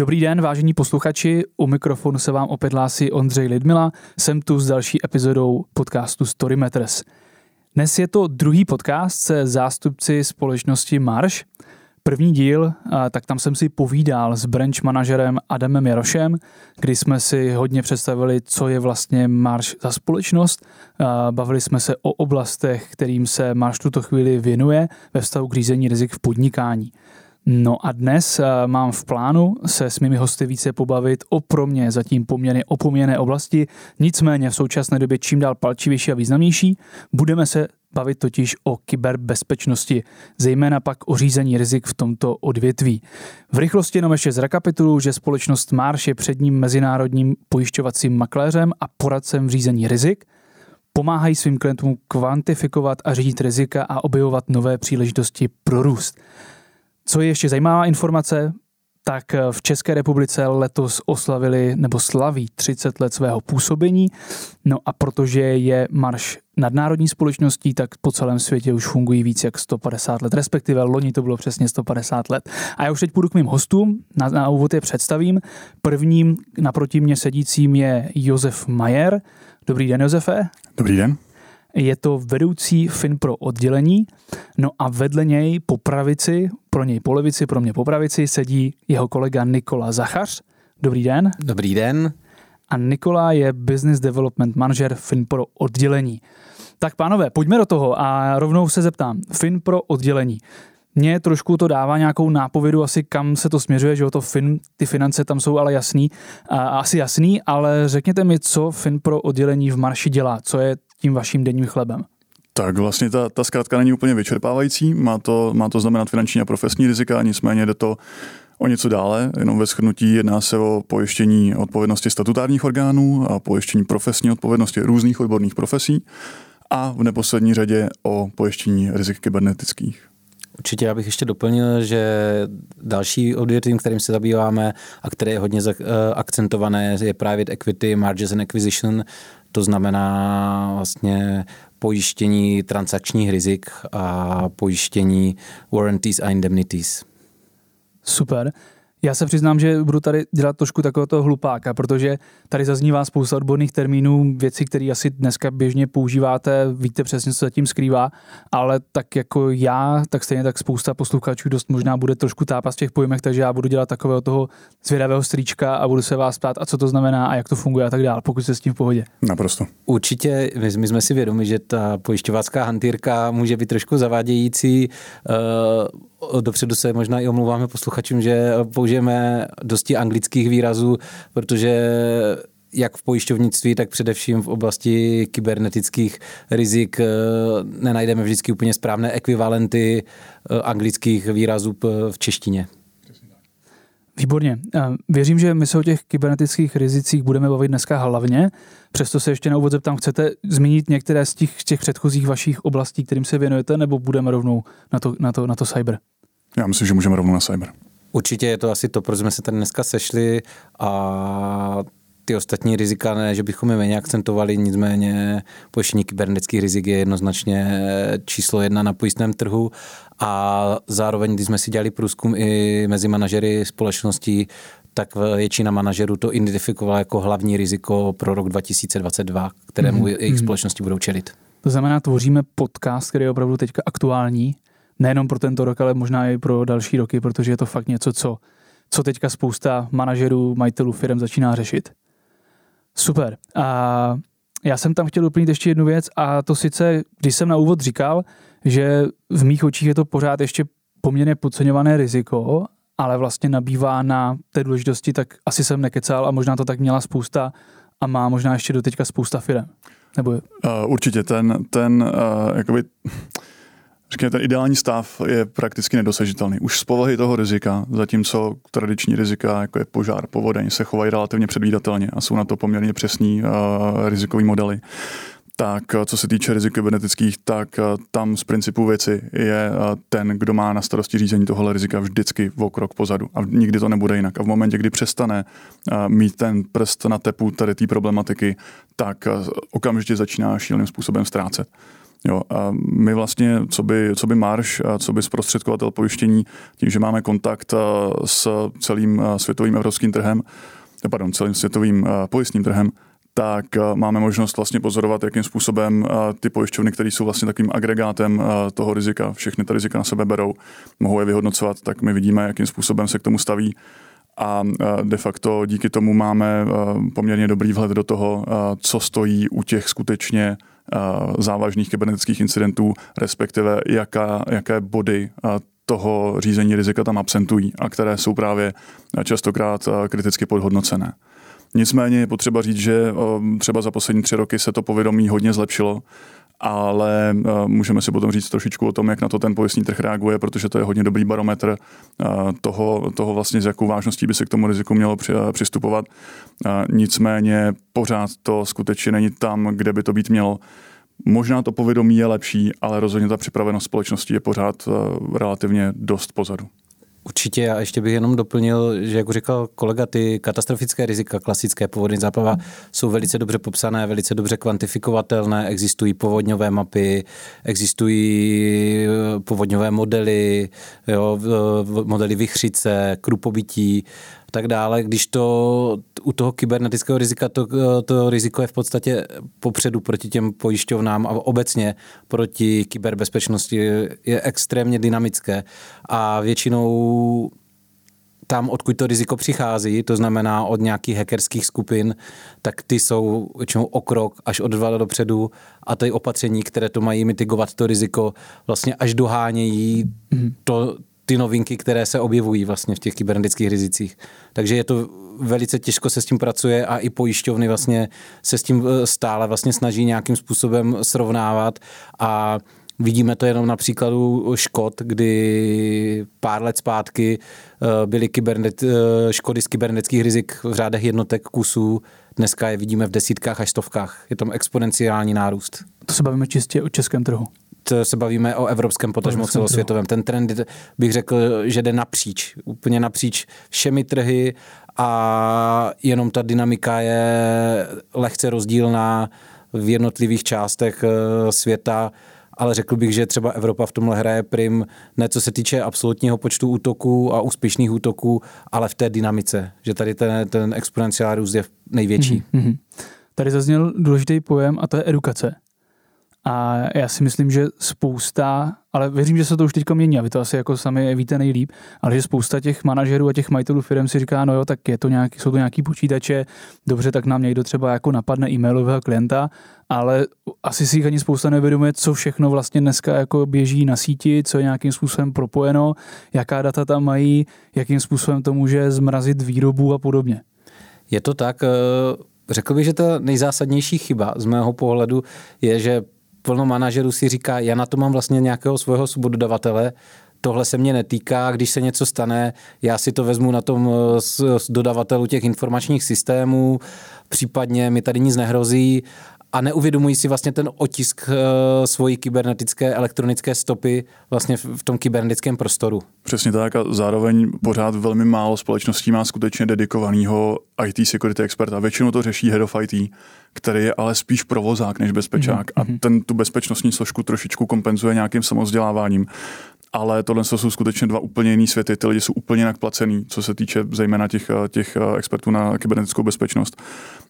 Dobrý den, vážení posluchači, u mikrofonu se vám opět hlásí Ondřej Lidmila, jsem tu s další epizodou podcastu Storymeters. Dnes je to druhý podcast se zástupci společnosti Marsh. První díl, tak tam jsem si povídal s branch manažerem Adamem Jerošem, kdy jsme si hodně představili, co je vlastně Marsh za společnost. Bavili jsme se o oblastech, kterým se Marsh tuto chvíli věnuje ve vztahu k řízení rizik v podnikání. No a dnes mám v plánu se s mými hosty více pobavit o pro mě zatím poměrně opomíjené oblasti, nicméně v současné době čím dál palčivější a významnější. Budeme se bavit totiž o kyberbezpečnosti, zejména pak o řízení rizik v tomto odvětví. V rychlosti jenom ještě zrekapituluji, že společnost Marsh je předním mezinárodním pojišťovacím makléřem a poradcem v řízení rizik. Pomáhají svým klientům kvantifikovat a řídit rizika a objevovat nové příležitosti pro růst. Co je ještě zajímavá informace, tak v České republice letos slaví 30 let svého působení. No a protože je Marsh nadnárodní společností, tak po celém světě už fungují víc jak 150 let, respektive loni to bylo přesně 150 let. A já už teď půjdu k mým hostům, na úvod je představím. Prvním naproti mě sedícím je Josef Majer. Dobrý den, Josefe. Dobrý den. Je to vedoucí Finpro oddělení, no a vedle něj po pravici, pro něj po levici, pro mě po pravici sedí jeho kolega Nikola Zachář. Dobrý den. Dobrý den. A Nikola je business development manager Finpro oddělení. Tak pánové, pojďme do toho a rovnou se zeptám. Finpro oddělení. Mně trošku to dává nějakou nápovědu, asi kam se to směřuje, že ty finance tam jsou ale jasný, ale řekněte mi, co Finpro oddělení v Marshi dělá, co je tím vaším denním chlebem. Tak vlastně ta zkrátka není úplně vyčerpávající, má to znamenat finanční a profesní rizika, nicméně jde to o něco dále, jenom ve shrnutí jedná se o pojištění odpovědnosti statutárních orgánů a pojištění profesní odpovědnosti různých odborných profesí a v neposlední řadě o pojištění rizik kybernetických. Určitě já bych ještě doplnil, že další odvětvím, kterým se zabýváme a které je hodně akcentované, je private equity, mergers and acquisition. To znamená vlastně pojištění transakčních rizik a pojištění warranties a indemnities. Super. Já se přiznám, že budu tady dělat trošku takového hlupáka, protože tady zaznívá spousta odborných termínů, věci, které asi dneska běžně používáte, víte přesně, co se tím skrývá, ale tak jako já, tak stejně tak spousta posluchačů dost možná bude trošku tápat v těch pojmech, takže já budu dělat takového toho zvědavého strýčka a budu se vás ptát, a co to znamená a jak to funguje a tak dál, pokud jste s tím v pohodě. Naprosto. Určitě, my jsme si vědomi, že ta pojišťovácká hantýrka může být trošku zavádějící. Dopředu se možná i omlouváme posluchačům, že použijeme dosti anglických výrazů, protože jak v pojišťovnictví, tak především v oblasti kybernetických rizik nenajdeme vždycky úplně správné ekvivalenty anglických výrazů v češtině. Výborně. Věřím, že my se o těch kybernetických rizicích budeme bavit dneska hlavně. Přesto se ještě na úvod zeptám, chcete zmínit některé z těch předchozích vašich oblastí, kterým se věnujete, nebo budeme rovnou na to cyber? Já myslím, že můžeme rovnou na cyber. Určitě je to asi to, proč jsme se tady dneska sešli a ty ostatní rizika, ne, že bychom je méně akcentovali, nicméně pojištění kybernetických rizik je jednoznačně číslo 1 na pojistném trhu a zároveň, když jsme si dělali průzkum i mezi manažery společností, tak většina manažerů to identifikovala jako hlavní riziko pro rok 2022, kterému jejich společnosti budou čelit. To znamená, tvoříme podcast, který je opravdu teďka aktuální, nejenom pro tento rok, ale možná i pro další roky, protože je to fakt něco, co teďka spousta manažerů, majitelů firem začíná řešit. Super. A já jsem tam chtěl doplnit ještě jednu věc a to sice, když jsem na úvod říkal, že v mých očích je to pořád ještě poměrně podceňované riziko, ale vlastně nabývá na té důležitosti, tak asi jsem nekecal a možná to tak měla spousta a má možná ještě doteďka spousta firem. Nebo určitě ten ideální stav je prakticky nedosažitelný. Už z povahy toho rizika, zatímco tradiční rizika, jako je požár, povodeň, se chovají relativně předvídatelně a jsou na to poměrně přesní rizikový modely. Tak co se týče rizik kybernetických, tak tam z principu věci je ten, kdo má na starosti řízení tohohle rizika vždycky o krok pozadu a nikdy to nebude jinak. A v momentě, kdy přestane mít ten prst na tepu tady té problematiky, tak okamžitě začíná šíleným způsobem ztrácet. Jo, a my vlastně, co by Marsh a co by zprostředkovatel pojištění, tím, že máme kontakt s celým světovým evropským trhem, celým světovým pojistným trhem, tak máme možnost vlastně pozorovat, jakým způsobem ty pojišťovny, které jsou vlastně takovým agregátem toho rizika, všechny ta rizika na sebe berou, mohou je vyhodnocovat, tak my vidíme, jakým způsobem se k tomu staví. A de facto díky tomu máme poměrně dobrý vhled do toho, co stojí u těch skutečně závažných kybernetických incidentů, respektive jaké body toho řízení rizika tam absentují a které jsou právě častokrát kriticky podhodnocené. Nicméně je potřeba říct, že třeba za poslední 3 roky se to povědomí hodně zlepšilo, ale můžeme si potom říct trošičku o tom, jak na to ten pojistný trh reaguje, protože to je hodně dobrý barometr toho vlastně, s jakou vážností by se k tomu riziku mělo přistupovat. Nicméně pořád to skutečně není tam, kde by to být mělo. Možná to povědomí je lepší, ale rozhodně ta připravenost společnosti je pořád relativně dost pozadu. Určitě, a ještě bych jenom doplnil, že jak říkal kolega, ty katastrofické rizika, klasické povodní, záplava, jsou velice dobře popsané, velice dobře kvantifikovatelné, existují povodňové mapy, existují povodňové modely, jo, modely vichřice, krupobytí a tak dále. Když to u toho kybernetického rizika, to riziko je v podstatě popředu proti těm pojišťovnám a obecně proti kyberbezpečnosti je extrémně dynamické a většinou tam, odkud to riziko přichází, to znamená od nějakých hackerských skupin, tak ty jsou většinou o krok až o 2 dopředu a ty opatření, které to mají mitigovat to riziko, vlastně až dohánějí ty novinky, které se objevují vlastně v těch kybernetických rizicích. Takže je to velice těžko, se s tím pracuje a i pojišťovny vlastně se s tím stále vlastně snaží nějakým způsobem srovnávat a vidíme to jenom na příkladu škod, kdy pár let zpátky byly škody z kybernetických rizik v řádech jednotek kusů. Dneska je vidíme v desítkách až stovkách. Je tam exponenciální nárůst. To se bavíme čistě o českém trhu. To se bavíme o evropském, potažmo celosvětovém. Ten trend, bych řekl, že jde napříč. Úplně napříč všemi trhy a jenom ta dynamika je lehce rozdílná v jednotlivých částech světa, ale řekl bych, že třeba Evropa v tomhle hraje prim, ne co se týče absolutního počtu útoků a úspěšných útoků, ale v té dynamice, že tady ten exponenciální růst je největší. Mm-hmm. Tady zazněl důležitý pojem a to je edukace. A já si myslím, že spousta, ale věřím, že se to už teďka mění a vy to asi jako sami víte nejlíp, ale že spousta těch manažerů a těch majitelů firm si říká, no jo, tak jsou to nějaký počítače, dobře, tak nám někdo třeba jako napadne e-mailového klienta, ale asi si jich ani spousta nevědomuje, co všechno vlastně dneska jako běží na síti, co je nějakým způsobem propojeno, jaká data tam mají, jakým způsobem to může zmrazit výrobu a podobně. Je to tak, řekl bych, že ta nejzásadnější chyba z mého pohledu je, že plno manažerů si říká, já na to mám vlastně nějakého svého subdodavatele, tohle se mě netýká, když se něco stane, já si to vezmu na tom z dodavatelu těch informačních systémů, případně mi tady nic nehrozí a neuvědomují si vlastně ten otisk svojí kybernetické elektronické stopy vlastně v tom kybernetickém prostoru. Přesně tak a zároveň pořád velmi málo společností má skutečně dedikovaného IT security experta. Většinou to řeší head of IT, který je ale spíš provozák než bezpečák a ten tu bezpečnostní složku trošičku kompenzuje nějakým samozděláváním. Ale tohle jsou skutečně 2 úplně jiný světy. Ty lidi jsou úplně nakplacený, co se týče zejména těch expertů na kybernetickou bezpečnost.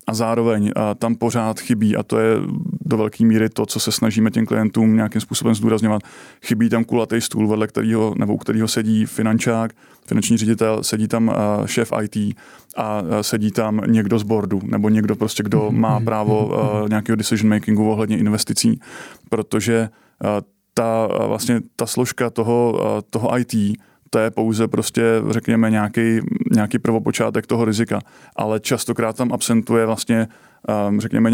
A zároveň tam pořád chybí, a to je do velké míry to, co se snažíme těm klientům nějakým způsobem zdůrazňovat, chybí tam kulatý stůl, vedle kterého nebo u kterého sedí finančák, finanční ředitel, sedí tam šéf IT a sedí tam někdo z boardu nebo někdo prostě, kdo má právo nějakého decision makingu ohledně investicí, protože ta složka toho IT, to je pouze prostě, řekněme, nějaký prvopočátek toho rizika, ale častokrát tam absentuje vlastně, řekněme,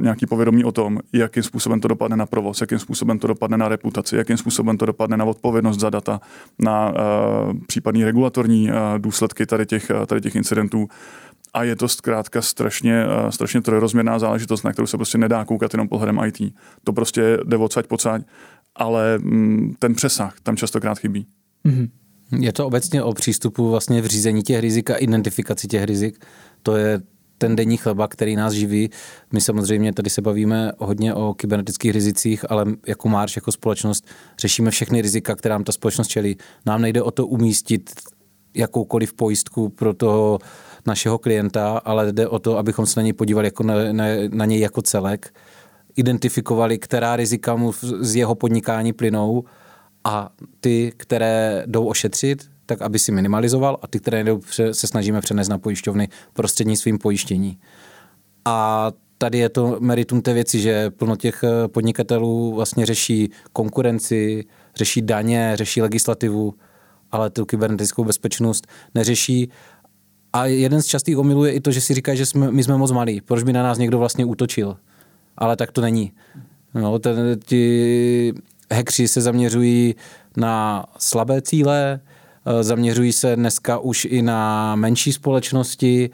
nějaký povědomí o tom, jakým způsobem to dopadne na provoz, jakým způsobem to dopadne na reputaci, jakým způsobem to dopadne na odpovědnost za data, na případný regulatorní důsledky tady těch incidentů. A je to zkrátka strašně trojrozměrná záležitost, na kterou se prostě nedá koukat jenom pohledem IT. To prostě jde odsaď pocať, ale ten přesah tam častokrát chybí. Mm-hmm. Je to obecně o přístupu vlastně v řízení těch rizik a identifikaci těch rizik. To je ten denní chleba, který nás živí. My samozřejmě tady se bavíme hodně o kybernetických rizicích, ale jako Marsh, jako společnost řešíme všechny rizika, která nám ta společnost čelí. Nám nejde o to umístit jakoukoliv pojistku pro toho našeho klienta, ale jde o to, abychom se na něj podívali jako na něj jako celek, identifikovali, která rizika mu z jeho podnikání plynou a ty, které jdou ošetřit, tak aby si minimalizoval a ty, které jdou, se snažíme přenést na pojišťovny prostřednictvím pojištění. A tady je to meritum té věci, že plno těch podnikatelů vlastně řeší konkurenci, řeší daně, řeší legislativu, ale tu kybernetickou bezpečnost neřeší. A jeden z častých omylů je i to, že si říká, že my jsme moc malí. Proč by na nás někdo vlastně útočil? Ale tak to není. No, ti hackři se zaměřují na slabé cíle, zaměřují se dneska už i na menší společnosti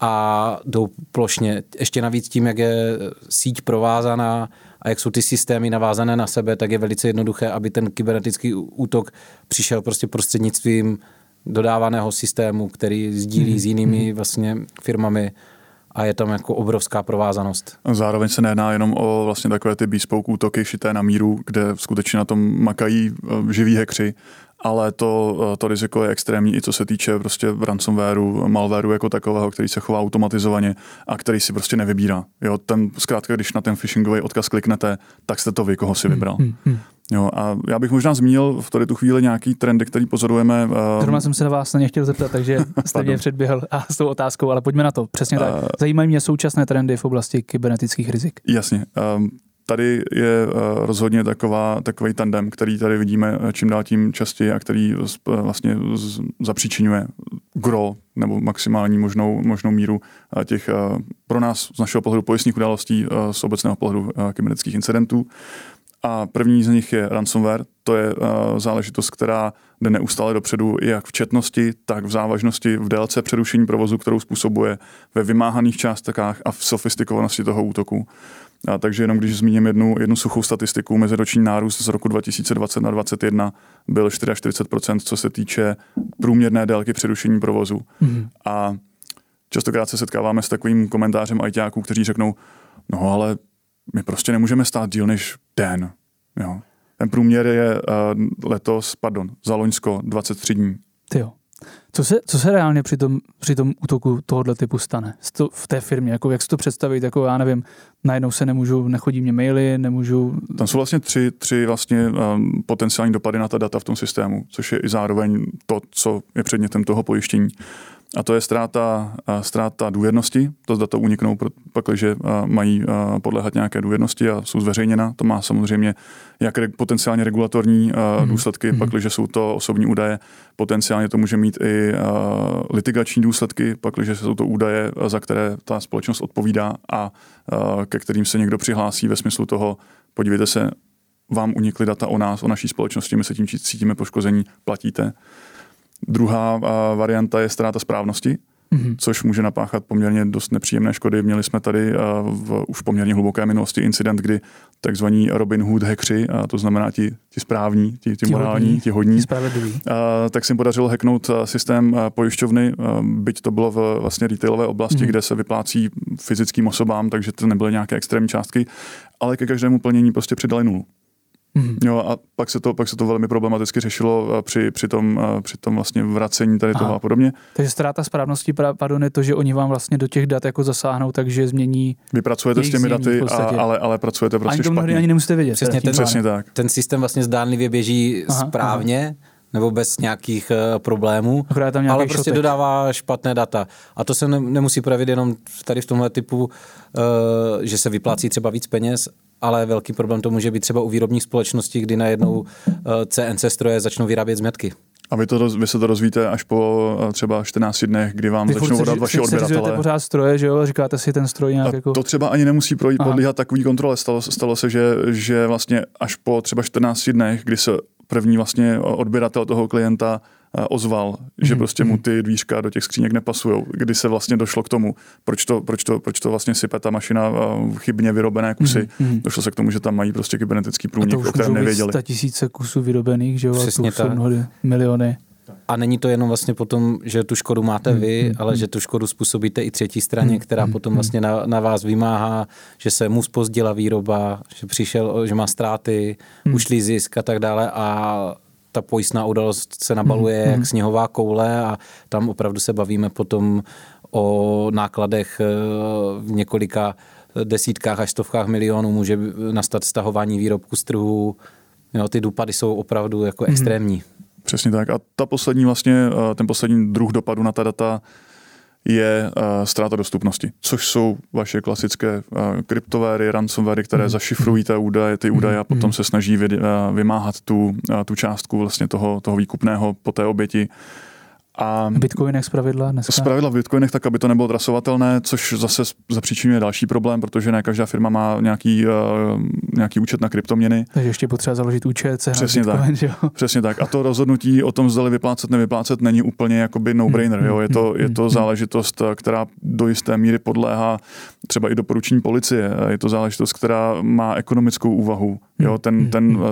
a jdou plošně. Ještě navíc tím, jak je síť provázaná a jak jsou ty systémy navázané na sebe, tak je velice jednoduché, aby ten kybernetický útok přišel prostě prostřednictvím dodávaného systému, který sdílí s jinými vlastně firmami a je tam jako obrovská provázanost. Zároveň se nejedná jenom o vlastně takové ty bespoke útoky šité na míru, kde skutečně na tom makají živí hackři, ale to riziko je extrémní i co se týče prostě ransomwareu, malwareu jako takového, který se chová automatizovaně a který si prostě nevybírá. Jo, ten, zkrátka, když na ten phishingový odkaz kliknete, tak jste to vy, koho si vybral. Jo, a já bych možná zmínil v tady tu chvíli nějaký trendy, který pozorujeme. Zrovna jsem se na vás na ně chtěl zeptat, takže jste mě předběhl s tou otázkou, ale pojďme na to. Přesně tak. Zajímají mě současné trendy v oblasti kybernetických rizik. Jasně. Tady je rozhodně takový tandem, který tady vidíme čím dál tím častěji a který vlastně zapříčiňuje gro nebo maximální možnou míru těch pro nás z našeho pohledu pojistných událostí, z obecného pohledu kybernetických incidentů. A první z nich je ransomware. To je záležitost, která jde neustále dopředu jak v četnosti, tak v závažnosti, v délce přerušení provozu, kterou způsobuje, ve vymáhaných částkách a v sofistikovanosti toho útoku. A takže jenom když zmíním jednu suchou statistiku, meziroční nárůst z roku 2020 na 2021 byl 44%, co se týče průměrné délky přerušení provozu. A častokrát se setkáváme s takovým komentářem ITáků, kteří řeknou, no ale my prostě nemůžeme stát díl než den. Jo. Ten průměr je za loňsko 23 dní. Tyjo. Co se reálně při tom útoku tohoto typu stane v té firmě? Jako, jak si to představit? Jako, já nevím, najednou se nechodí mě maily, nemůžu... Tam jsou vlastně tři vlastně potenciální dopady na ta data v tom systému, což je i zároveň to, co je předmětem toho pojištění. A to je ztráta důvěrnosti, to z data uniknou, pakliže mají podléhat nějaké důvěrnosti a jsou zveřejněna. To má samozřejmě jak potenciálně regulatorní důsledky, pakliže jsou to osobní údaje. Potenciálně to může mít i litigační důsledky, pakliže jsou to údaje, za které ta společnost odpovídá a ke kterým se někdo přihlásí ve smyslu toho, podívejte se, vám unikly data o nás, o naší společnosti, my se tím cítíme poškození, platíte. Druhá varianta je ztráta správnosti, což může napáchat poměrně dost nepříjemné škody. Měli jsme tady už poměrně hluboké minulosti incident, kdy takzvaní Robin Hood hackři, to znamená ti správní, ti morální, ti hodní, tak se jim podařilo hacknout systém pojišťovny, byť to bylo v vlastně retailové oblasti, kde se vyplácí fyzickým osobám, takže to nebyly nějaké extrémní částky, ale ke každému plnění prostě přidali nulu. Jo, a pak se to velmi problematicky řešilo při tom vlastně vracení tady toho a podobně. Takže ztráta správnosti, pardon, je to, že oni vám vlastně do těch dat jako zasáhnou, takže změní. Vy pracujete s těmi daty, ale pracujete prostě špatně. Ani nemusíte vědět. Přesně tak. Ten systém vlastně zdánlivě běží správně nebo bez nějakých problémů, ale prostě dodává špatné data. A to se nemusí projevit jenom tady v tomhle typu, že se vyplácí třeba víc peněz, ale velký problém to může být třeba u výrobních společností, kdy najednou CNC stroje začnou vyrábět zmetky. A vy se to rozvíte až po třeba 14 dnech, kdy vám začnou vodat vaši odběratele. Vy seřizujete pořád stroje, že jo? Říkáte si ten stroj nějak jako... To třeba ani nemusí podlíhat takový kontrole. Stalo se, že vlastně až po třeba 14 dnech, kdy se první vlastně odběratel toho klienta ozval, že prostě mu ty dvířka do těch skříněk nepasujou, kdy se vlastně došlo k tomu, proč to vlastně sype ta mašina chybně vyrobené kusy. Došlo se k tomu, že tam mají prostě kybernetický průnik, o kterém nevěděli. A to už můžou být 100 000 kusů vyrobených, že jo? Přesně tak. Miliony. A není to jenom vlastně potom, že tu škodu máte vy, ale že tu škodu způsobíte i třetí straně, která potom vlastně na vás vymáhá, že se mu zpozdila výroba, že přišel, že má ztráty, ušlý zisk a tak dále a ta pojistná událost se nabaluje jak sněhová koule a tam opravdu se bavíme potom o nákladech v několika desítkách až stovkách milionů, může nastat stahování výrobku z trhu. Jo, ty dopady jsou opravdu jako extrémní. Přesně tak. A ta poslední vlastně, ten poslední druh dopadu na ta data je ztráta dostupnosti, což jsou vaše klasické kryptovéry, ransomware, které zašifrují ty údaje a potom se snaží vymáhat tu částku vlastně toho výkupného po té oběti. A Bitcoinech zpravidla dneska? Zpravidla v Bitcoinech tak, aby to nebylo trasovatelné, což zase zapříčinuje další problém, protože ne každá firma má nějaký účet na kryptoměny. Takže ještě potřeba založit účet, sehnat Bitcoin, že jo? Přesně tak. A to rozhodnutí o tom, zdali vyplácet, nevyplácet, není úplně jakoby no-brainer. Jo? Je to záležitost, která do jisté míry podléhá třeba i doporučení policie. Je to záležitost, která má ekonomickou úvahu. Jo?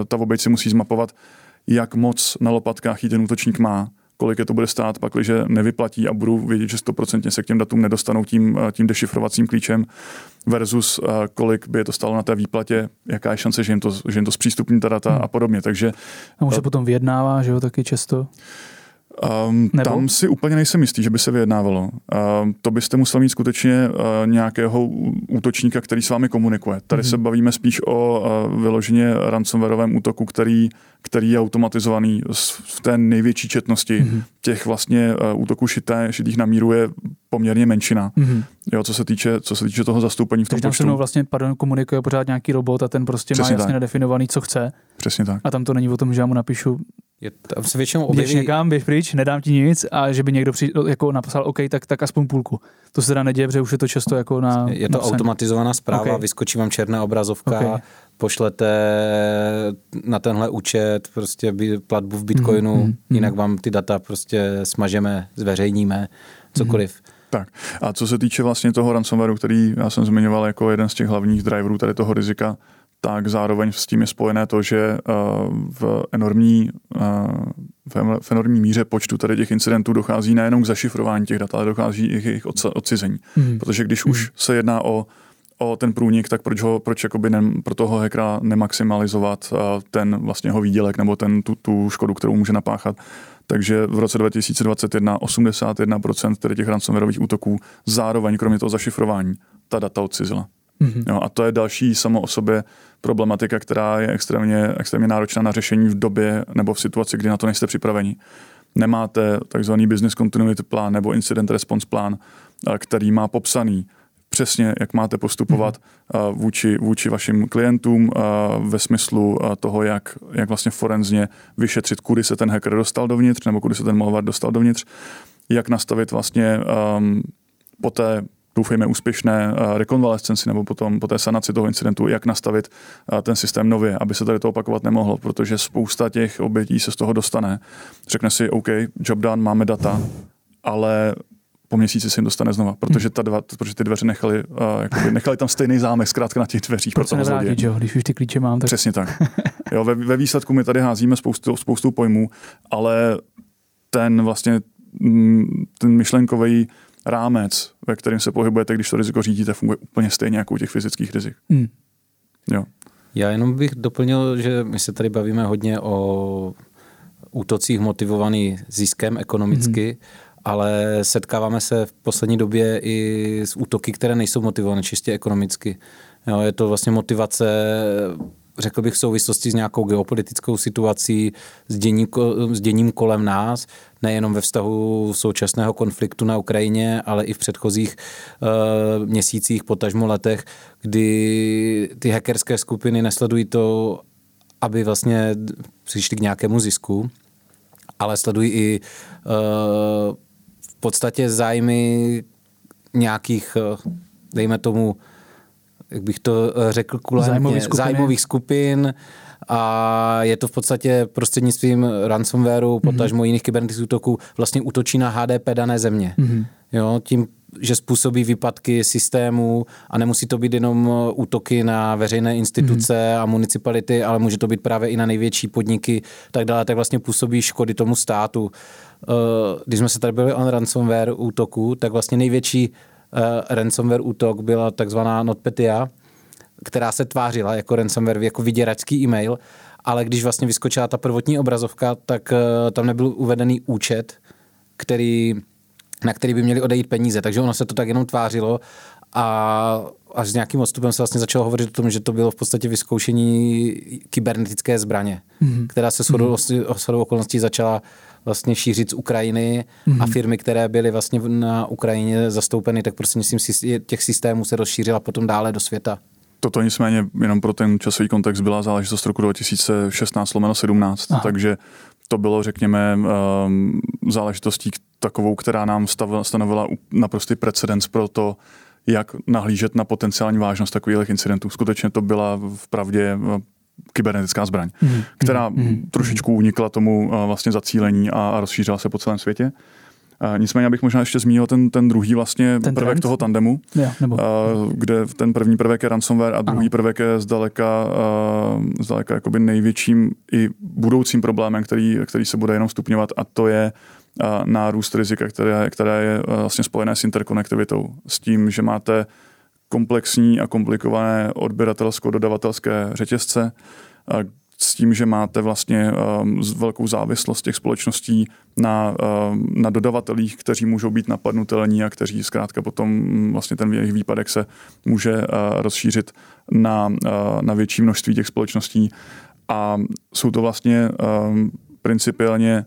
Ta oběť si musí zmapovat, jak moc na lopatkách jí ten útočník má, kolik je to bude stát, pakliže nevyplatí a budu vědět, že 100% se k těm datům nedostanou tím dešifrovacím klíčem versus kolik by to stalo na té výplatě, jaká je šance, že jim to zpřístupní ta data a podobně. Takže, a už se potom vyjednává, že jo, taky často? Tam si úplně nejsem jistý, že by se vyjednávalo. To byste musel mít skutečně nějakého útočníka, který s vámi komunikuje. Tady se bavíme spíš o vyloženě ransomwareovém útoku, který je automatizovaný v té největší četnosti. Těch vlastně útoků šitých na míru je poměrně menšina. Jo, co se týče toho zastoupení v tom počtu. Takže tam se mnou vlastně komunikuje pořád nějaký robot a ten prostě přesně má jasně nadefinovaný, co chce. Přesně tak. A tam to není o tom, že já mu napíšu tam se většinou objeví, běž někam, běž pryč, nedám ti nic a že by někdo jako napsal OK, tak aspoň půlku. To se teda neděje, protože už je to často jako na... Je to automatizovaná zpráva, okay. Vyskočí vám černá obrazovka, okay. Pošlete na tenhle účet prostě platbu v Bitcoinu, jinak vám ty data prostě smažeme, zveřejníme, cokoliv. Tak. A co se týče vlastně toho ransomwareu, který já jsem zmiňoval jako jeden z těch hlavních driverů tady toho rizika, tak zároveň s tím je spojené to, že v enormní míře počtu tady těch incidentů dochází nejenom k zašifrování těch dat, ale dochází i k jejich odcizení. Protože když už se jedná o ten průnik, tak pro toho hackera nemaximalizovat ten vlastně jeho výdělek nebo tu škodu, kterou může napáchat. Takže v roce 2021 81% tedy těch ransomwareových útoků zároveň, kromě toho zašifrování, ta data odcizila. Jo, a to je další samo o sobě problematika, která je extrémně náročná na řešení v době nebo v situaci, kdy na to nejste připraveni. Nemáte takzvaný business continuity plán nebo incident response plán, který má popsaný přesně, jak máte postupovat vůči vašim klientům ve smyslu toho, jak vlastně forenzně vyšetřit, kudy se ten hacker dostal dovnitř nebo kudy se ten malware dostal dovnitř, jak nastavit vlastně poté doufejme úspěšné rekonvalescenci nebo potom po té sanaci toho incidentu, jak nastavit ten systém nově, aby se tady to opakovat nemohlo, protože spousta těch obětí se z toho dostane. Řekne si, OK, job done, máme data, ale po měsíci se jim dostane znova, protože protože ty dveře nechali tam stejný zámek zkrátka na těch dveřích. Proč se nevrátit, jo, když už ty klíče mám. Tak... Přesně tak. Jo, ve výsledku my tady házíme spoustu pojmů, ale ten myšlenkový rámec, ve kterém se pohybujete, když to riziko řídíte, funguje úplně stejně jako u těch fyzických rizik. Jo. Já jenom bych doplnil, že my se tady bavíme hodně o útocích motivovaných ziskem ekonomicky, ale setkáváme se v poslední době i s útoky, které nejsou motivované čistě ekonomicky. Jo, je to vlastně motivace, řekl bych, v souvislosti s nějakou geopolitickou situací, s děním kolem nás, nejenom ve vztahu současného konfliktu na Ukrajině, ale i v předchozích měsících, potažmo letech, kdy ty hackerské skupiny nesledují to, aby vlastně přišli k nějakému zisku, ale sledují i v podstatě zájmy nějakých, dejme tomu, jak bych to řekl, zájmových skupin a je to v podstatě prostřednictvím ransomwareu, potažmo jiných kybernetických útoků, vlastně útočí na HDP dané země. Jo, tím že způsobí výpadky systému a nemusí to být jenom útoky na veřejné instituce a municipality, ale může to být právě i na největší podniky, tak dále, tak vlastně působí škody tomu státu. Když jsme se tady byli o ransomware útoku, tak vlastně největší ransomware útok byla takzvaná NotPetya, která se tvářila jako ransomware, jako vyděračský e-mail, ale když vlastně vyskočila ta prvotní obrazovka, tak tam nebyl uvedený účet, na který by měli odejít peníze. Takže ono se to tak jenom tvářilo a až s nějakým odstupem se vlastně začalo hovořit o tom, že to bylo v podstatě vyzkoušení kybernetické zbraně, která se shodou okolností začala vlastně šířit z Ukrajiny a firmy, které byly vlastně na Ukrajině zastoupeny, tak prostě těch systémů se rozšířila potom dále do světa. Toto nicméně jenom pro ten časový kontext byla záležitost roku 2016/17, takže to bylo, řekněme, záležitostí takovou, která nám stanovila naprostý precedens pro to, jak nahlížet na potenciální vážnost takových incidentů. Skutečně to byla vpravdě kybernetická zbraň, která trošičku unikla tomu vlastně zacílení a rozšířila se po celém světě. Nicméně bych možná ještě zmínil ten druhý vlastně ten prvek trend? Toho tandemu, kde ten první prvek je ransomware a druhý prvek je zdaleka jakoby největším i budoucím problémem, který se bude jenom stupňovat, a to je nárůst rizika, které je vlastně spojené s interkonektivitou, s tím, že máte komplexní a komplikované odběratelsko-dodavatelské řetězce, s tím, že máte vlastně velkou závislost těch společností na dodavatelích, kteří můžou být napadnutelní a kteří zkrátka potom vlastně ten jejich výpadek se může rozšířit na větší množství těch společností. A jsou to vlastně principiálně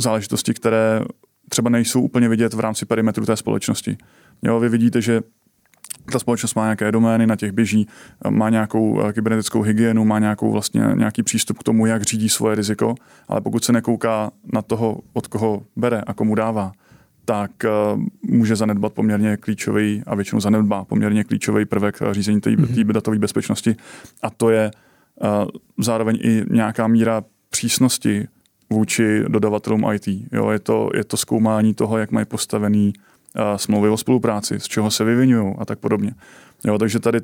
záležitosti, které třeba nejsou úplně vidět v rámci perimetru té společnosti. Jo, vy vidíte, že ta společnost má nějaké domény, na těch běží, má nějakou kybernetickou hygienu, má nějaký přístup k tomu, jak řídí svoje riziko, ale pokud se nekouká na toho, od koho bere a komu dává, tak může zanedbat poměrně klíčový, a většinou zanedbá poměrně klíčový prvek řízení té datové bezpečnosti, a to je zároveň i nějaká míra přísnosti vůči dodavatelům IT. Jo, je to zkoumání toho, jak mají postavený smlouvy o spolupráci, z čeho se vyvinují a tak podobně. Jo, takže tady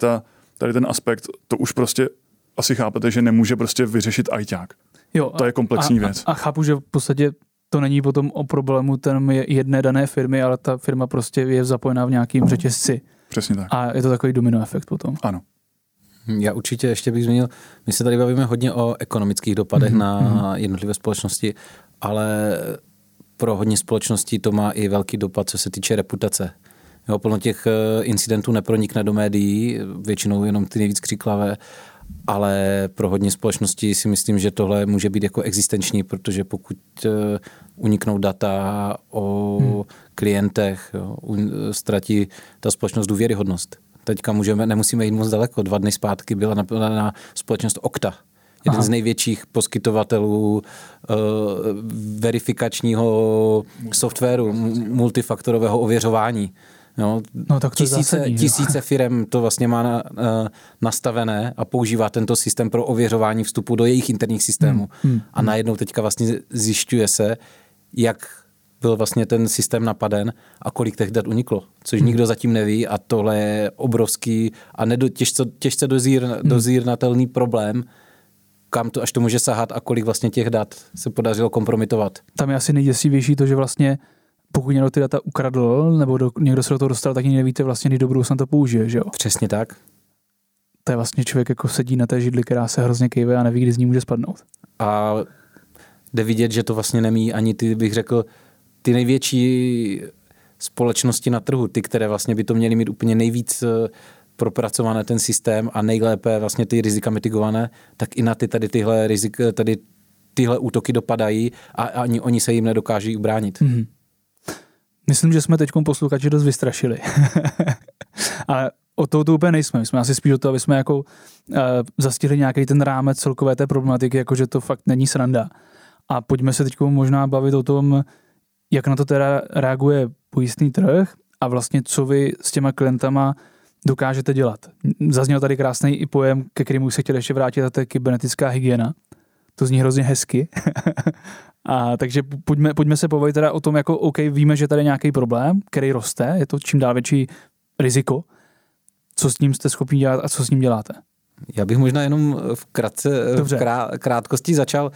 ten aspekt, to už prostě asi chápete, že nemůže prostě vyřešit ajťák. To je komplexní věc. A chápu, že v podstatě to není potom o problému jedné dané firmy, ale ta firma prostě je zapojená v nějakým řetězci. Přesně tak. A je to takový domino efekt potom. Ano. Já určitě ještě bych zmínil, my se tady bavíme hodně o ekonomických dopadech na jednotlivé společnosti, ale pro hodně společností to má i velký dopad, co se týče reputace. Jo, plno těch incidentů nepronikne do médií, většinou jenom ty nejvíc křiklavé, ale pro hodně společností si myslím, že tohle může být jako existenční, protože pokud uniknou data o klientech, jo, ztratí ta společnost důvěryhodnost. Teďka nemusíme jít moc daleko. 2 dny zpátky byla napadena společnost Okta. Jeden z největších poskytovatelů verifikačního softwaru, multifaktorového ověřování. No, tak to tisíce firem to vlastně má nastavené a používá tento systém pro ověřování vstupu do jejich interních systémů. A najednou teďka vlastně zjišťuje se, jak byl vlastně ten systém napaden a kolik těch dat uniklo, což nikdo zatím neví, a tohle je obrovský a těžce dozírnatelný problém, kam to až to může sahat a kolik vlastně těch dat se podařilo kompromitovat. Tam je asi nejděsivější to, že vlastně pokud někdo ty data ukradl nebo někdo se do toho dostal, tak nevíte vlastně, kdy do budoucna to použije, že jo? Přesně tak. To je vlastně člověk jako sedí na té židli, která se hrozně kejve a neví, kdy z ní může spadnout. A jde vidět, že to vlastně nemí ani ty, bych řekl, ty největší společnosti na trhu, ty, které vlastně by to měly mít úplně nejvíc propracované ten systém a nejlépe vlastně ty rizika mitigované, tak i na tyhle útoky dopadají a ani oni se jim nedokáží ubránit. Myslím, že jsme teď posluchači dost vystrašili. Ale o toho to úplně nejsme. My jsme asi spíš o to, aby jsme jako zastihli nějaký ten rámec celkové té problematiky, jakože to fakt není sranda. A pojďme se teď možná bavit o tom, jak na to teda reaguje pojistný trh a vlastně co vy s těma klientama dokážete dělat. Zazněl tady krásný i pojem, ke kterému se chtěl ještě vrátit, a to je kybernetická hygiena. To zní hrozně hezky. A takže pojďme se pobavit teda o tom, jako OK, víme, že tady je nějaký problém, který roste, je to čím dál větší riziko. Co s ním jste schopni dělat a co s ním děláte? Já bych možná jenom v krátkosti začal,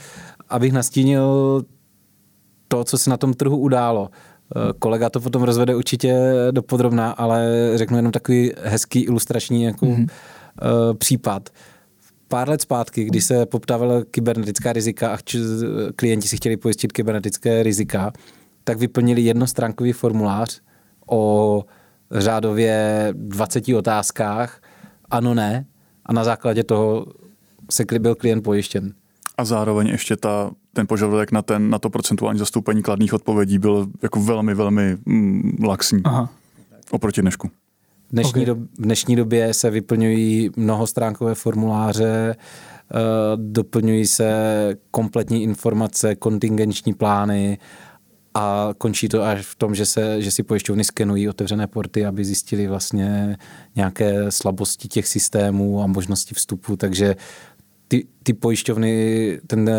abych nastínil to, co se na tom trhu událo. Kolega to potom rozvede určitě dopodrobná, ale řeknu jenom takový hezký ilustrační případ. Pár let zpátky, když se poptávala kybernetická rizika a klienti si chtěli pojistit kybernetické rizika, tak vyplnili jednostránkový formulář o řádově 20 otázkách, ano, ne, a na základě toho se byl klient pojištěn. A zároveň ještě ten požadavek na to procentuální zastoupení kladných odpovědí byl jako velmi, velmi laxní. Aha. Oproti dnešku. V dnešní době se vyplňují mnohostránkové formuláře, doplňují se kompletní informace, kontingenční plány a končí to až v tom, že si pojišťovny skenují otevřené porty, aby zjistili vlastně nějaké slabosti těch systémů a možnosti vstupu, takže ty pojišťovny ten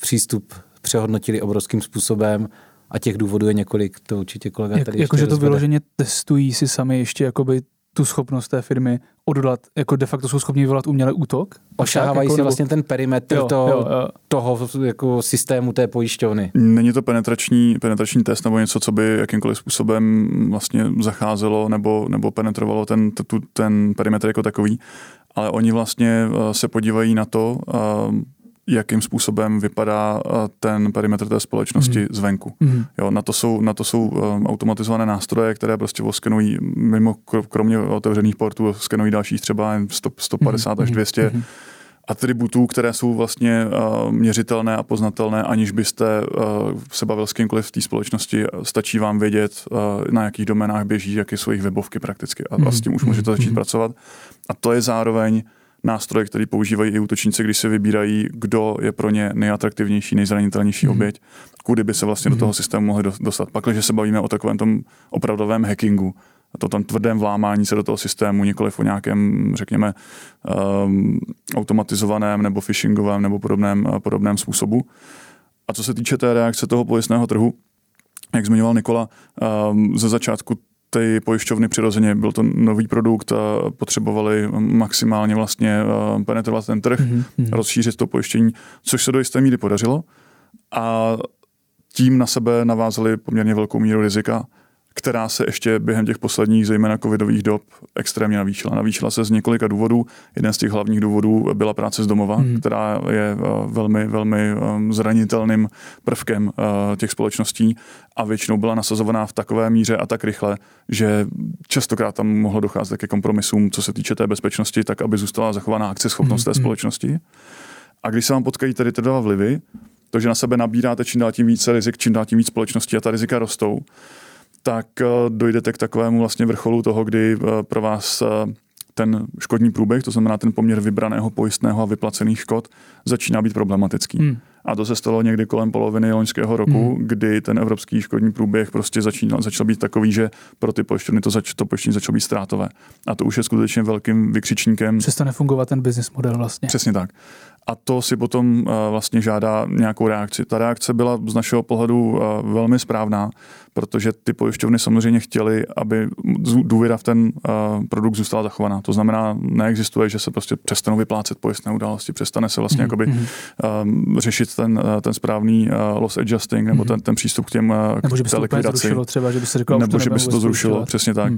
přístup přehodnotili obrovským způsobem. A těch důvodů je několik, to určitě kolega tady ještě Jakože to vyloženě testují si sami ještě jakoby tu schopnost té firmy odolat, jako de facto jsou schopni vyvolat umělý útok? Ošahávají si vlastně ten perimetr toho jako systému té pojišťovny. Není to penetrační test nebo něco, co by jakýmkoliv způsobem vlastně zacházelo nebo penetrovalo ten perimetr jako takový, ale oni vlastně se podívají na to, jakým způsobem vypadá ten perimetr té společnosti zvenku. Jo, na to jsou automatizované nástroje, které prostě skenují, mimo kromě otevřených portů, skenují dalších třeba 150 až 200 atributů, které jsou vlastně měřitelné a poznatelné, aniž byste se bavil s kýmkoliv v té společnosti. Stačí vám vědět, na jakých doménách běží, jaké jsou jejich webovky prakticky. A s tím už můžete začít pracovat. A to je zároveň nástroje, které používají i útočníci, když se vybírají, kdo je pro ně nejatraktivnější, nejzranitelnější oběť, kudy by se vlastně do toho systému mohli dostat. Pakliže se bavíme o takovém tom opravdovém hackingu, o tom tvrdém vlámání se do toho systému, nikoliv o nějakém, řekněme, automatizovaném nebo phishingovém nebo podobném způsobu. A co se týče té reakce toho pojistného trhu, jak zmiňoval Nikola, ze začátku ty pojišťovny přirozeně, byl to nový produkt a potřebovali maximálně vlastně penetrovat ten trh, rozšířit to pojištění, což se do jisté míry podařilo a tím na sebe navázali poměrně velkou míru rizika, která se ještě během těch posledních, zejména covidových dob, extrémně navýšila. Navýšila se z několika důvodů. Jeden z těch hlavních důvodů byla práce z domova, která je velmi, velmi zranitelným prvkem těch společností a většinou byla nasazovaná v takové míře a tak rychle, že častokrát tam mohlo docházet ke kompromisům, co se týče té bezpečnosti, tak aby zůstala zachovaná akceschopnost té společnosti. A když se vám potkají tady ty dva vlivy, to, že na sebe nabíráte čím dál tím více rizik, čím dál tím víc společností a ta rizika rostou, tak dojdete k takovému vlastně vrcholu toho, kdy pro vás ten škodní průběh, to znamená ten poměr vybraného, pojistného a vyplacených škod, začíná být problematický. A to se stalo někdy kolem poloviny loňského roku, kdy ten evropský škodní průběh prostě začal být takový, že pro ty pojišťovny to pojištění začalo být ztrátové. A to už je skutečně velkým vykřičníkem. Přestane fungovat ten business model vlastně. Přesně tak. A to si potom vlastně žádá nějakou reakci. Ta reakce byla z našeho pohledu velmi správná, protože ty pojišťovny samozřejmě chtěly, aby důvěra v ten produkt zůstala zachovaná. To znamená, neexistuje, že se prostě přestanou vyplácet pojistné události, přestane se vlastně řešit ten správný loss adjusting nebo ten přístup k těm likvidaci. Nebo že by se to zrušilo, přesně tak.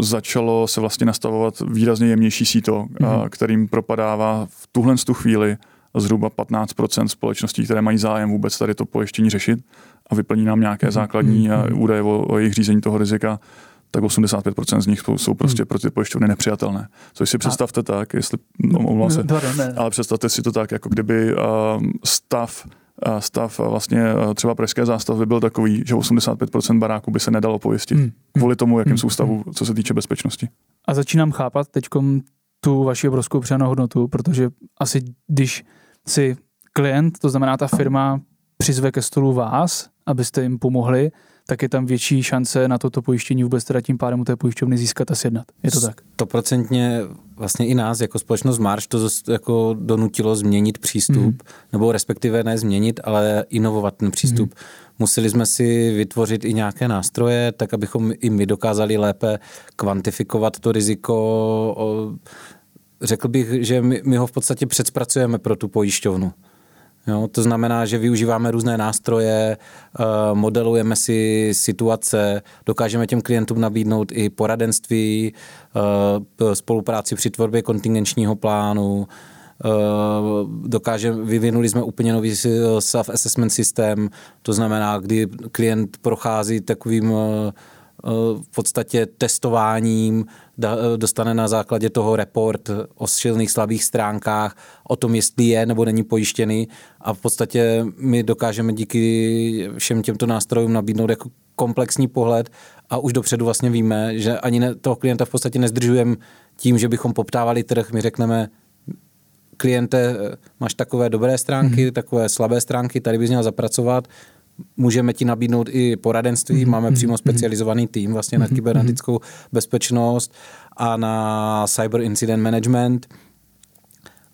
Začalo se vlastně nastavovat výrazně jemnější síto, kterým propadává v tuhle chvíli zhruba 15% společností, které mají zájem vůbec tady to pojištění řešit a vyplní nám nějaké základní údaje o jejich řízení toho rizika, tak 85% z nich jsou prostě pro ty pojišťovny nepřijatelné. Což si představte tak, ale představte si to tak, jako kdyby stav vlastně třeba pražské zástavby byl takový, že 85% baráků by se nedalo pojistit. Kvůli tomu, jakým soustavu, co se týče bezpečnosti. A začínám chápat teďkom tu vaši obrovskou přidanou hodnotu, protože asi když si klient, to znamená ta firma, přizve ke stolu vás, abyste jim pomohli, tak je tam větší šance na toto pojištění vůbec teda tím pádem u té pojišťovny získat a sjednat. Je to tak? 100% vlastně i nás jako společnost Marsh to jako donutilo změnit přístup, nebo respektive ne změnit, ale inovovat ten přístup. Museli jsme si vytvořit i nějaké nástroje, tak abychom i my dokázali lépe kvantifikovat to riziko. Řekl bych, že my ho v podstatě předpracujeme pro tu pojišťovnu. Jo, to znamená, že využíváme různé nástroje, modelujeme si situace, dokážeme těm klientům nabídnout i poradenství, spolupráci při tvorbě kontingenčního plánu, vyvinuli jsme úplně nový self-assessment systém, to znamená, kdy klient prochází takovým v podstatě testováním, dostane na základě toho report o silných, slabých stránkách, o tom, jestli je nebo není pojištěný, a v podstatě my dokážeme díky všem těmto nástrojům nabídnout jako komplexní pohled a už dopředu vlastně víme, že ani toho klienta v podstatě nezdržujeme tím, že bychom poptávali trh, my řekneme: kliente, máš takové dobré stránky, takové slabé stránky, tady bys měl zapracovat, můžeme ti nabídnout i poradenství, máme přímo specializovaný tým vlastně na kybernetickou bezpečnost a na cyber incident management,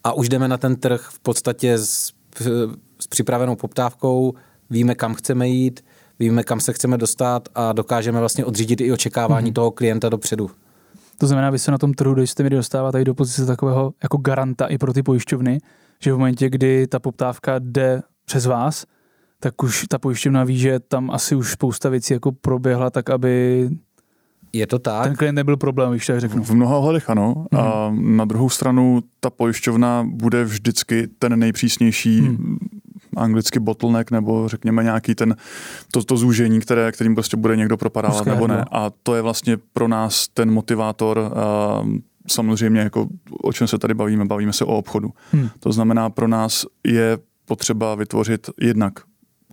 a už jdeme na ten trh v podstatě s připravenou poptávkou, víme, kam chceme jít, víme, kam se chceme dostat, a dokážeme vlastně odřídit i očekávání toho klienta dopředu. To znamená, vy se na tom trhu do jisté míry dostáváte i do pozice takového jako garanta i pro ty pojišťovny, že v momentě, kdy ta poptávka jde přes vás, tak už ta pojišťovna ví, že tam asi už spousta věcí jako proběhla, tak aby je to tak. Ten klient nebyl problém, když tak řeknu. V mnoha ohledech ano. A na druhou stranu ta pojišťovna bude vždycky ten nejpřísnější anglicky bottleneck, nebo řekněme nějaký ten to zúžení, kterým prostě bude někdo propadávat Uské, nebo ne. A to je vlastně pro nás ten motivátor. Samozřejmě, jako o čem se tady bavíme se o obchodu. To znamená, pro nás je potřeba vytvořit jednak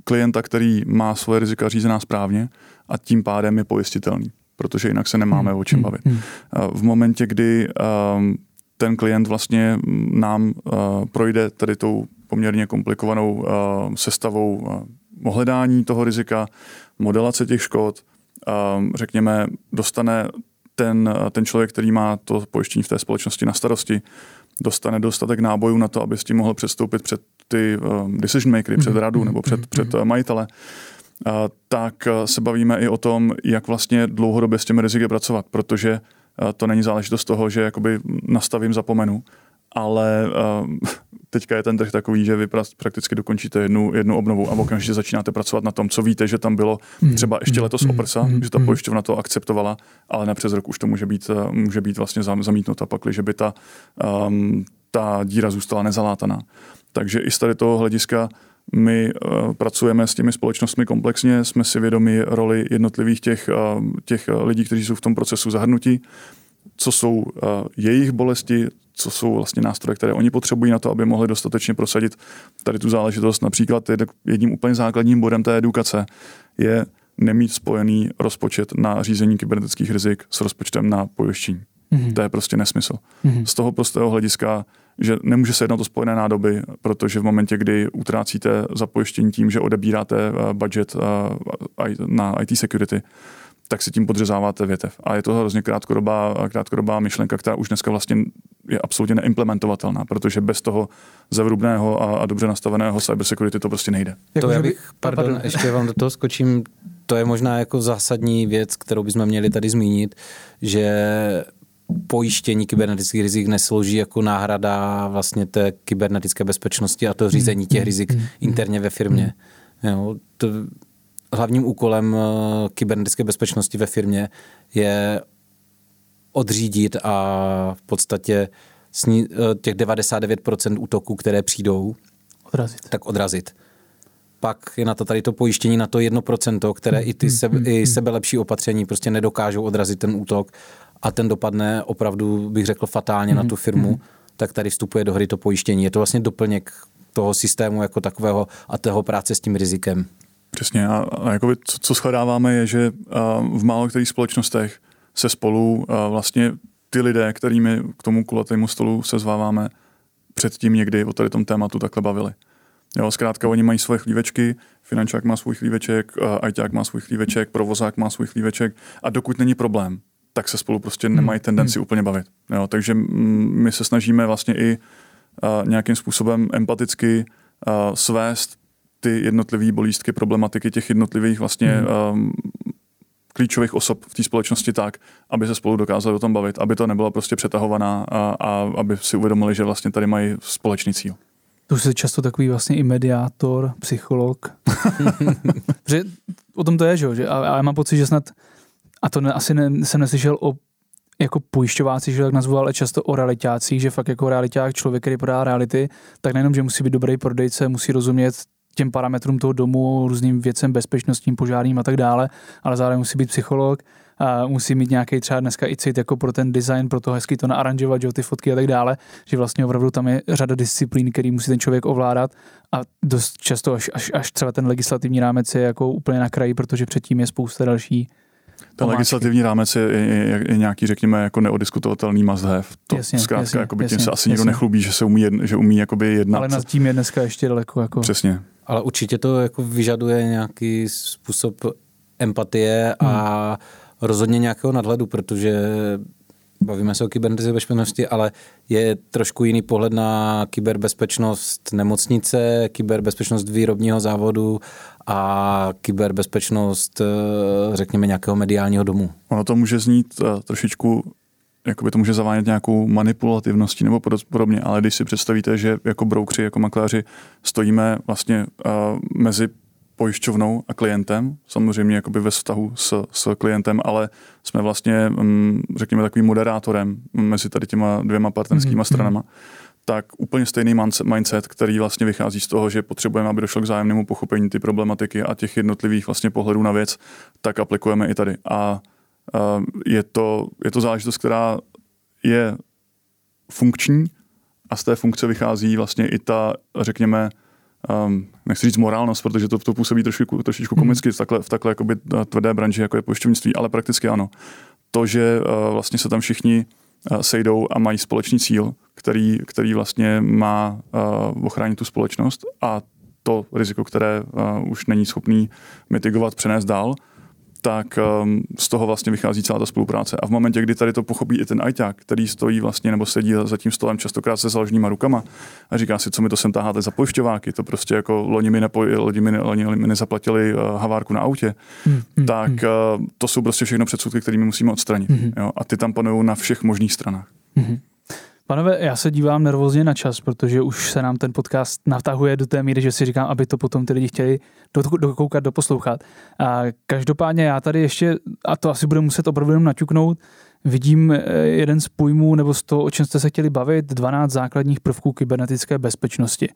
klienta, který má svoje rizika řízená správně, a tím pádem je pojistitelný, protože jinak se nemáme o čem bavit. V momentě, kdy ten klient vlastně nám projde tady tou poměrně komplikovanou sestavou ohledání toho rizika, modelace těch škod, řekněme, dostane ten člověk, který má to pojištění v té společnosti na starosti, dostane dostatek nábojů na to, aby s tím mohl předstoupit před ty decision makery, před radu nebo před majitele, tak se bavíme i o tom, jak vlastně dlouhodobě s těmi riziky pracovat, protože to není záležitost toho, že jakoby nastavím, zapomenu, ale teďka je ten trh takový, že vy prakticky dokončíte jednu obnovu a okamžitě začínáte pracovat na tom, co víte, že tam bylo třeba ještě letos oprsa, že ta pojišťovna to akceptovala, ale na přes rok už to může být vlastně zamítnuta, pakli, že by ta díra zůstala nezalátaná. Takže i z tady toho hlediska my pracujeme s těmi společnostmi komplexně, jsme si vědomi roli jednotlivých těch lidí, kteří jsou v tom procesu zahrnuti, co jsou jejich bolesti, co jsou vlastně nástroje, které oni potřebují na to, aby mohli dostatečně prosadit tady tu záležitost. Například jedním úplně základním bodem té edukace je nemít spojený rozpočet na řízení kybernetických rizik s rozpočtem na pojištění. To je prostě nesmysl. Z toho prostého hlediska, že nemůže se jednat o spojené nádoby, protože v momentě, kdy utrácíte za pojištění tím, že odebíráte budget na IT security, tak si tím podřezáváte větev. A je to hrozně krátkodobá myšlenka, která už dneska vlastně je absolutně neimplementovatelná, protože bez toho zevrubného a dobře nastaveného cybersecurity to prostě nejde. To já bych, pardon, ještě vám do toho skočím, to je možná jako zásadní věc, kterou bychom měli tady zmínit, že pojištění kybernetických rizik neslouží jako náhrada vlastně té kybernetické bezpečnosti a to řízení těch rizik interně ve firmě. Jo, to hlavním úkolem kybernetické bezpečnosti ve firmě je odřídit a v podstatě těch 99% útoků, které přijdou, odrazit. Pak je na to tady to pojištění na to 1%, které i ty sebelepší opatření prostě nedokážou odrazit ten útok a ten dopadne opravdu, bych řekl, fatálně na tu firmu, tak tady vstupuje do hry to pojištění. Je to vlastně doplněk toho systému jako takového a tého práce s tím rizikem. Přesně, a jakoby co shledáváme je, že v málo kterých společnostech se spolu vlastně ty lidé, kterými k tomu kulatému stolu se zváváme, předtím někdy o tady tom tématu takhle bavili. Jo, zkrátka oni mají svoje chlívečky, finančák má svůj chlíveček, ajťák má svůj chlíveček, provozák má svůj chlíveček a dokud není problém, tak se spolu prostě nemají tendenci úplně bavit. Jo, takže my se snažíme vlastně i nějakým způsobem empaticky svést ty jednotlivé bolístky, problematiky těch jednotlivých vlastně klíčových osob v té společnosti tak, aby se spolu dokázali o tom bavit, aby to nebyla prostě přetahovaná a aby si uvědomili, že vlastně tady mají společný cíl. To už je často takový vlastně i mediátor, psycholog. O tom to je, že? A já mám pocit, že snad, a to jsem neslyšel o jako pojišťováci, že tak nazvu, ale často o realitácích, že fakt jako realiták, člověk, který prodá reality, tak nejenom, že musí být dobrý prodejce, musí rozumět těm parametrům toho domu, různým věcem, bezpečnostním, požárním a tak dále, ale zároveň musí být psycholog, a musí mít nějaký třeba dneska i cit jako pro ten design, pro to hezky to naaranžovat, jo, ty fotky a tak dále, že vlastně opravdu tam je řada disciplín, který musí ten člověk ovládat a dost často až třeba ten legislativní rámec je jako úplně na kraji, protože předtím je spousta další. Ten legislativní rámec je nějaký, řekněme, jako neodiskutovatelný must have. To jasně, zkrátka, jakoby tím se asi nikdo nechlubí, že se umí jakoby jednat. Ale nad tím je dneska ještě daleko. Jako... Přesně. Ale určitě to jako vyžaduje nějaký způsob empatie a rozhodně nějakého nadhledu, protože bavíme se o kyberbezpečnosti, ale je trošku jiný pohled na kyberbezpečnost nemocnice, kyberbezpečnost výrobního závodu a kyberbezpečnost, řekněme, nějakého mediálního domu. Ono to může znít trošičku, jakoby to může zavánět nějakou manipulativností nebo podobně, ale když si představíte, že jako broukři, jako makléři stojíme vlastně mezi pojišťovnou a klientem, samozřejmě jakoby ve vztahu s klientem, ale jsme vlastně, řekněme, takovým moderátorem mezi tady těma dvěma partnerskýma stranama, tak úplně stejný mindset, který vlastně vychází z toho, že potřebujeme, aby došlo k vzájemnému pochopení ty problematiky a těch jednotlivých vlastně pohledů na věc, tak aplikujeme i tady. A je to záležitost, která je funkční a z té funkce vychází vlastně i ta, řekněme, nechci říct morálnost, protože to působí trošičku komicky v takhle jakoby tvrdé branži, jako je pojišťovnictví, ale prakticky ano. To, že vlastně se tam všichni sejdou a mají společný cíl, který vlastně má ochránit tu společnost a to riziko, které už není schopný mitigovat, přenést dál, tak z toho vlastně vychází celá ta spolupráce. A v momentě, kdy tady to pochopí i ten ajťák, který stojí vlastně nebo sedí za tím stolem častokrát se založenýma rukama a říká si, co mi to sem táháte za pojišťováky, to prostě jako loni mi nezaplatili havárku na autě, tak to jsou prostě všechno předsudky, které my musíme odstranit. Jo? A ty tam panujou na všech možných stranách. Panové, já se dívám nervózně na čas, protože už se nám ten podcast natahuje do té míry, že si říkám, aby to potom ty lidi chtěli dokoukat, doposlouchat. A každopádně já tady ještě, a to asi budu muset opravdu jenom naťuknout, vidím jeden z pojmů, nebo z toho, o čem jste se chtěli bavit, 12 základních prvků kybernetické bezpečnosti.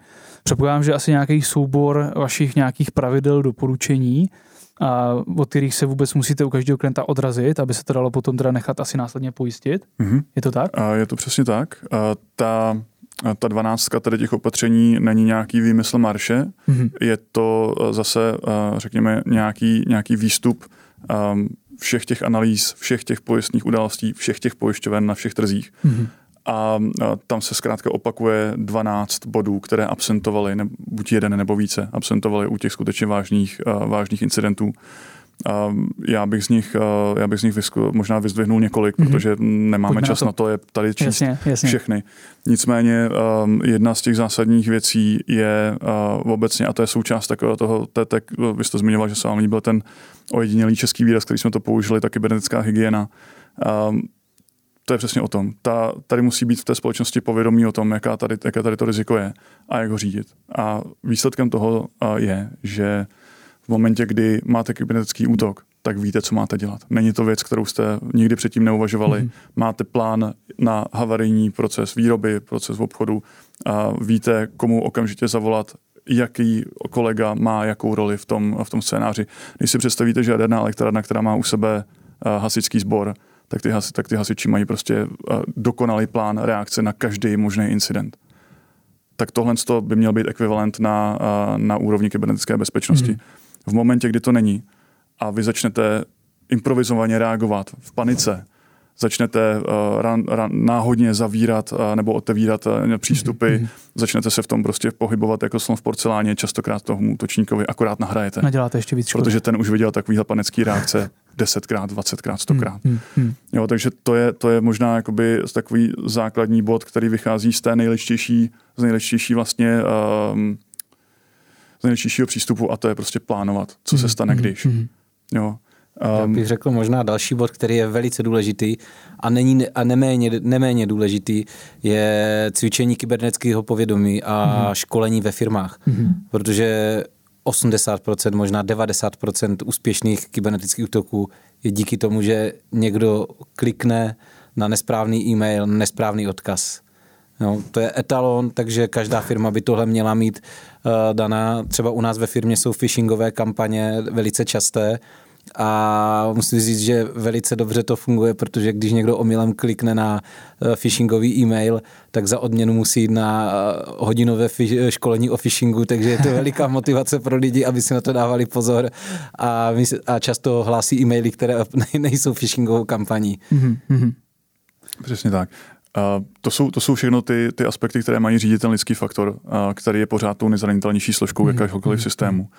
Předpokládám, že asi nějaký soubor vašich nějakých pravidel, doporučení, od kterých se vůbec musíte u každého klienta odrazit, aby se to dalo potom teda nechat asi následně pojistit. Je to tak? Je to přesně tak. Ta 12 tady těch opatření není nějaký výmysl Marše, je to zase, řekněme, nějaký výstup všech těch analýz, všech těch pojistných událostí, všech těch pojišťoven na všech trzích. A tam se zkrátka opakuje 12 bodů, které absentovaly, buď jeden nebo více, absentovaly u těch skutečně vážných incidentů. Já bych z nich možná vyzdvihnul několik, protože nemáme pojďme čas na to je tady číst všechny. Nicméně jedna z těch zásadních věcí je obecně, a to je součást takového toho, vy jste zmiňoval, že se vám líbil ten ojedinělý český výraz, který jsme to použili, ta kybernetická hygiena. To je přesně o tom. Tady musí být v té společnosti povědomí o tom, jaké tady to riziko je a jak ho řídit. A výsledkem toho je, že v momentě, kdy máte kybernetický útok, tak víte, co máte dělat. Není to věc, kterou jste nikdy předtím neuvažovali. Máte plán na havarijní proces výroby, proces obchodu. A víte, komu okamžitě zavolat, jaký kolega má jakou roli v tom scénáři. Když si představíte, že jaderná elektrárna, která má u sebe hasičský sbor, tak ty hasiči mají prostě dokonalý plán reakce na každý možný incident. Tak tohle by měl být ekvivalent na úrovni kybernetické bezpečnosti. V momentě, kdy to není a vy začnete improvizovaně reagovat v panice, začnete náhodně zavírat nebo otevírat přístupy, začnete se v tom prostě pohybovat jako slon v porceláně, častokrát tomu útočníkovi akorát nahrajete. Naděláte ještě víc škody. Protože ten už viděl takovýhle panický reakce 10krát, 20krát, 100krát. Jo, takže to je možná jakoby takový základní bod, který vychází z té nejlepštější vlastně z nejlepšího přístupu, a to je prostě plánovat, co se stane když. Jo. Já bych řekl možná další bod, který je velice důležitý a neméně důležitý, je cvičení kybernetického povědomí a školení ve firmách, protože 80%, možná 90% úspěšných kybernetických útoků je díky tomu, že někdo klikne na nesprávný e-mail, nesprávný odkaz. No, to je etalon, takže každá firma by tohle měla mít daná. Třeba u nás ve firmě jsou phishingové kampaně velice časté, a musím říct, že velice dobře to funguje, protože když někdo omylem klikne na phishingový e-mail, tak za odměnu musí jít na hodinové školení o phishingu, takže je to veliká motivace pro lidi, aby si na to dávali pozor, a často hlásí e-maily, které nejsou phishingovou kampaní. Přesně tak. To jsou všechno ty aspekty, které mají řídit ten lidský faktor, který je pořád tou nejzranitelnější složkou jakéhokoliv systému.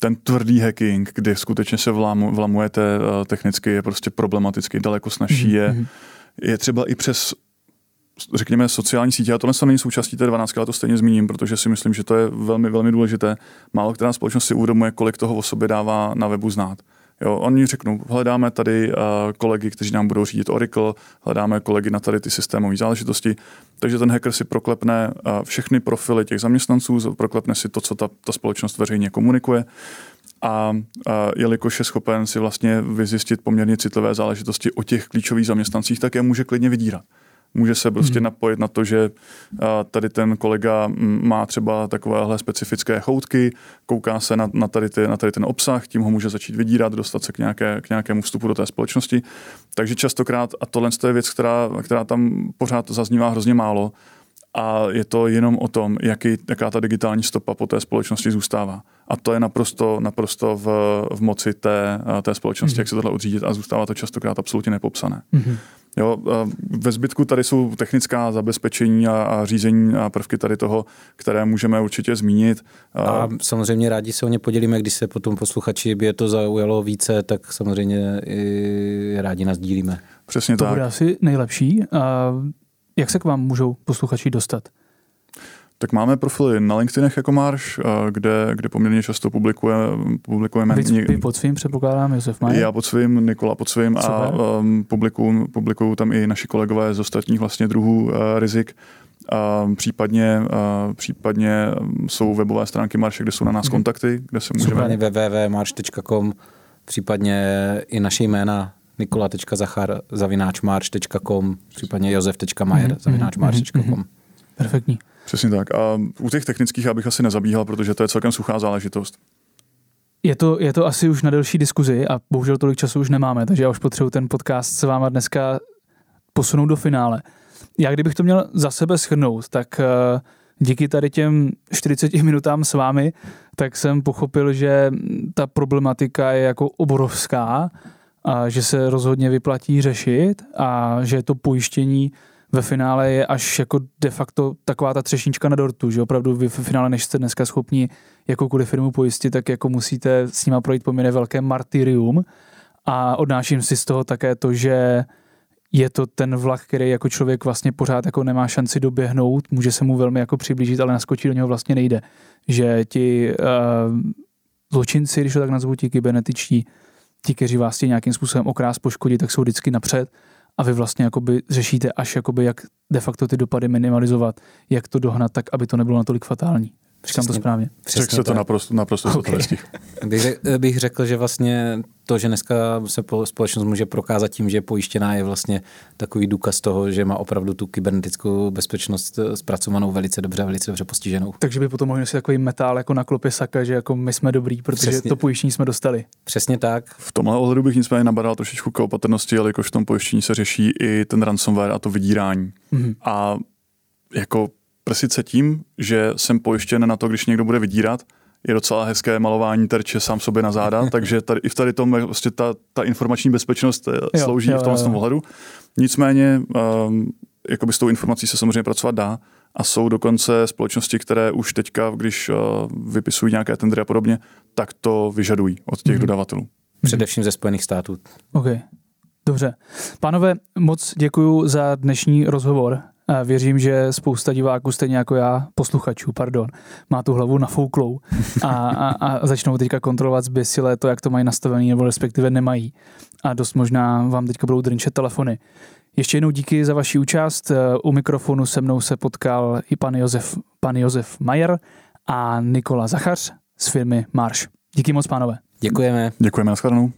Ten tvrdý hacking, kdy skutečně se vlamujete technicky, je prostě problematický, daleko snažší je třeba i přes, řekněme, sociální sítě. A tohle se není součástí té 12, ale to stejně zmíním, protože si myslím, že to je velmi, velmi důležité. Málo která společnost si uvědomuje, kolik toho o sobě dává na webu znát. Jo, oni řeknou, hledáme tady kolegy, kteří nám budou řídit Oracle, hledáme kolegy na tady ty systémové záležitosti, takže ten hacker si proklepne všechny profily těch zaměstnanců, proklepne si to, co ta společnost veřejně komunikuje, a jelikož je schopen si vlastně vyzjistit poměrně citlivé záležitosti o těch klíčových zaměstnancích, tak je může klidně vydírat. Může se prostě napojit na to, že tady ten kolega má třeba takovéhle specifické choutky, kouká se na tady ten obsah, tím ho může začít vydírat, dostat se k nějakému vstupu do té společnosti. Takže častokrát, a tohle je věc, která tam pořád zaznívá hrozně málo, a je to jenom o tom, jaká ta digitální stopa po té společnosti zůstává. A to je naprosto v moci té společnosti, jak se tohle odřídit, a zůstává to častokrát absolutně nepopsané. Jo, ve zbytku tady jsou technická zabezpečení a řízení a prvky tady toho, které můžeme určitě zmínit. A samozřejmě rádi se o ně podělíme, když se potom posluchači by je to zaujalo více, tak samozřejmě i rádi nás dílíme. Přesně tak. To bude asi nejlepší. A jak se k vám můžou posluchači dostat? Tak máme profily na LinkedInech jako Marsh, kde poměrně často publikujeme. Vy pod svým, předpokládám, Josef Majer? Já pod svým, Nikola pod svým. Super. A publikují tam i naši kolegové z ostatních vlastně druhů rizik. Případně jsou webové stránky Marše, kde jsou na nás kontakty, kde se můžeme... Super, www.marsh.com, případně i naše jména nikola.zachar@marsh.com, případně josef.majer@marsh.com. Perfektní. Přesně tak. A u těch technických já bych asi nezabíhal, protože to je celkem suchá záležitost. Je to asi už na delší diskuzi a bohužel tolik času už nemáme, takže já už potřebuji ten podcast s váma dneska posunout do finále. Já kdybych to měl za sebe shrnout, tak díky tady těm 40 minutám s vámi, tak jsem pochopil, že ta problematika je jako obrovská, a že se rozhodně vyplatí řešit a že to pojištění ve finále je až jako de facto taková ta třešnička na dortu, že opravdu vy v finále, než jste dneska schopni jakoukoliv firmu pojistit, tak jako musíte s nima projít poměrně velké martyrium, a odnáším si z toho také to, že je to ten vlak, který jako člověk vlastně pořád jako nemá šanci doběhnout, může se mu velmi jako přiblížit, ale naskočit do něho vlastně nejde, že ti zločinci, když to tak nazvu, ti kybernetičtí, ti, kteří vás tě nějakým způsobem okrást, poškodí, tak jsou vždycky napřed. A vy vlastně jakoby řešíte až jakoby, jak de facto ty dopady minimalizovat, jak to dohnat tak, aby to nebylo natolik fatální. Říkám to správně. Řekl se to naprosto sotrestí. Bych řekl, že vlastně to, že dneska se společnost může prokázat tím, že je pojištěná, je vlastně takový důkaz toho, že má opravdu tu kybernetickou bezpečnost zpracovanou velice dobře postiženou. Takže by potom mohli si takový metál jako na klopě saka, že jako my jsme dobrý, protože přesně, to pojištění jsme dostali. Přesně tak. V tomhle ohledu bych nicméně nabadal trošičku k opatrnosti, jelikož v tom pojištění se řeší i ten ransomware a to vydírání. A jako prsit se tím, že jsem pojištěn na to, když někdo bude vydírat, je docela hezké malování terče sám sobě na záda, takže tady, i v tady tom vlastně ta informační bezpečnost slouží v tomhle ohledu. Nicméně jakoby s tou informací se samozřejmě pracovat dá a jsou dokonce společnosti, které už teďka, když vypisují nějaké tendry a podobně, tak to vyžadují od těch dodavatelů. Především ze Spojených států. OK, dobře. Pánové, moc děkuju za dnešní rozhovor. Věřím, že spousta diváků, stejně jako já, posluchačů, má tu hlavu nafouklou a začnou teďka kontrolovat zběsile to, jak to mají nastavený nebo respektive nemají. A dost možná vám teďka budou drnčet telefony. Ještě jednou díky za vaši účast. U mikrofonu se mnou se potkal i pan Josef Majer a Nikola Zachář z firmy Marsh. Díky moc, pánové. Děkujeme. Děkujeme, na shledanou.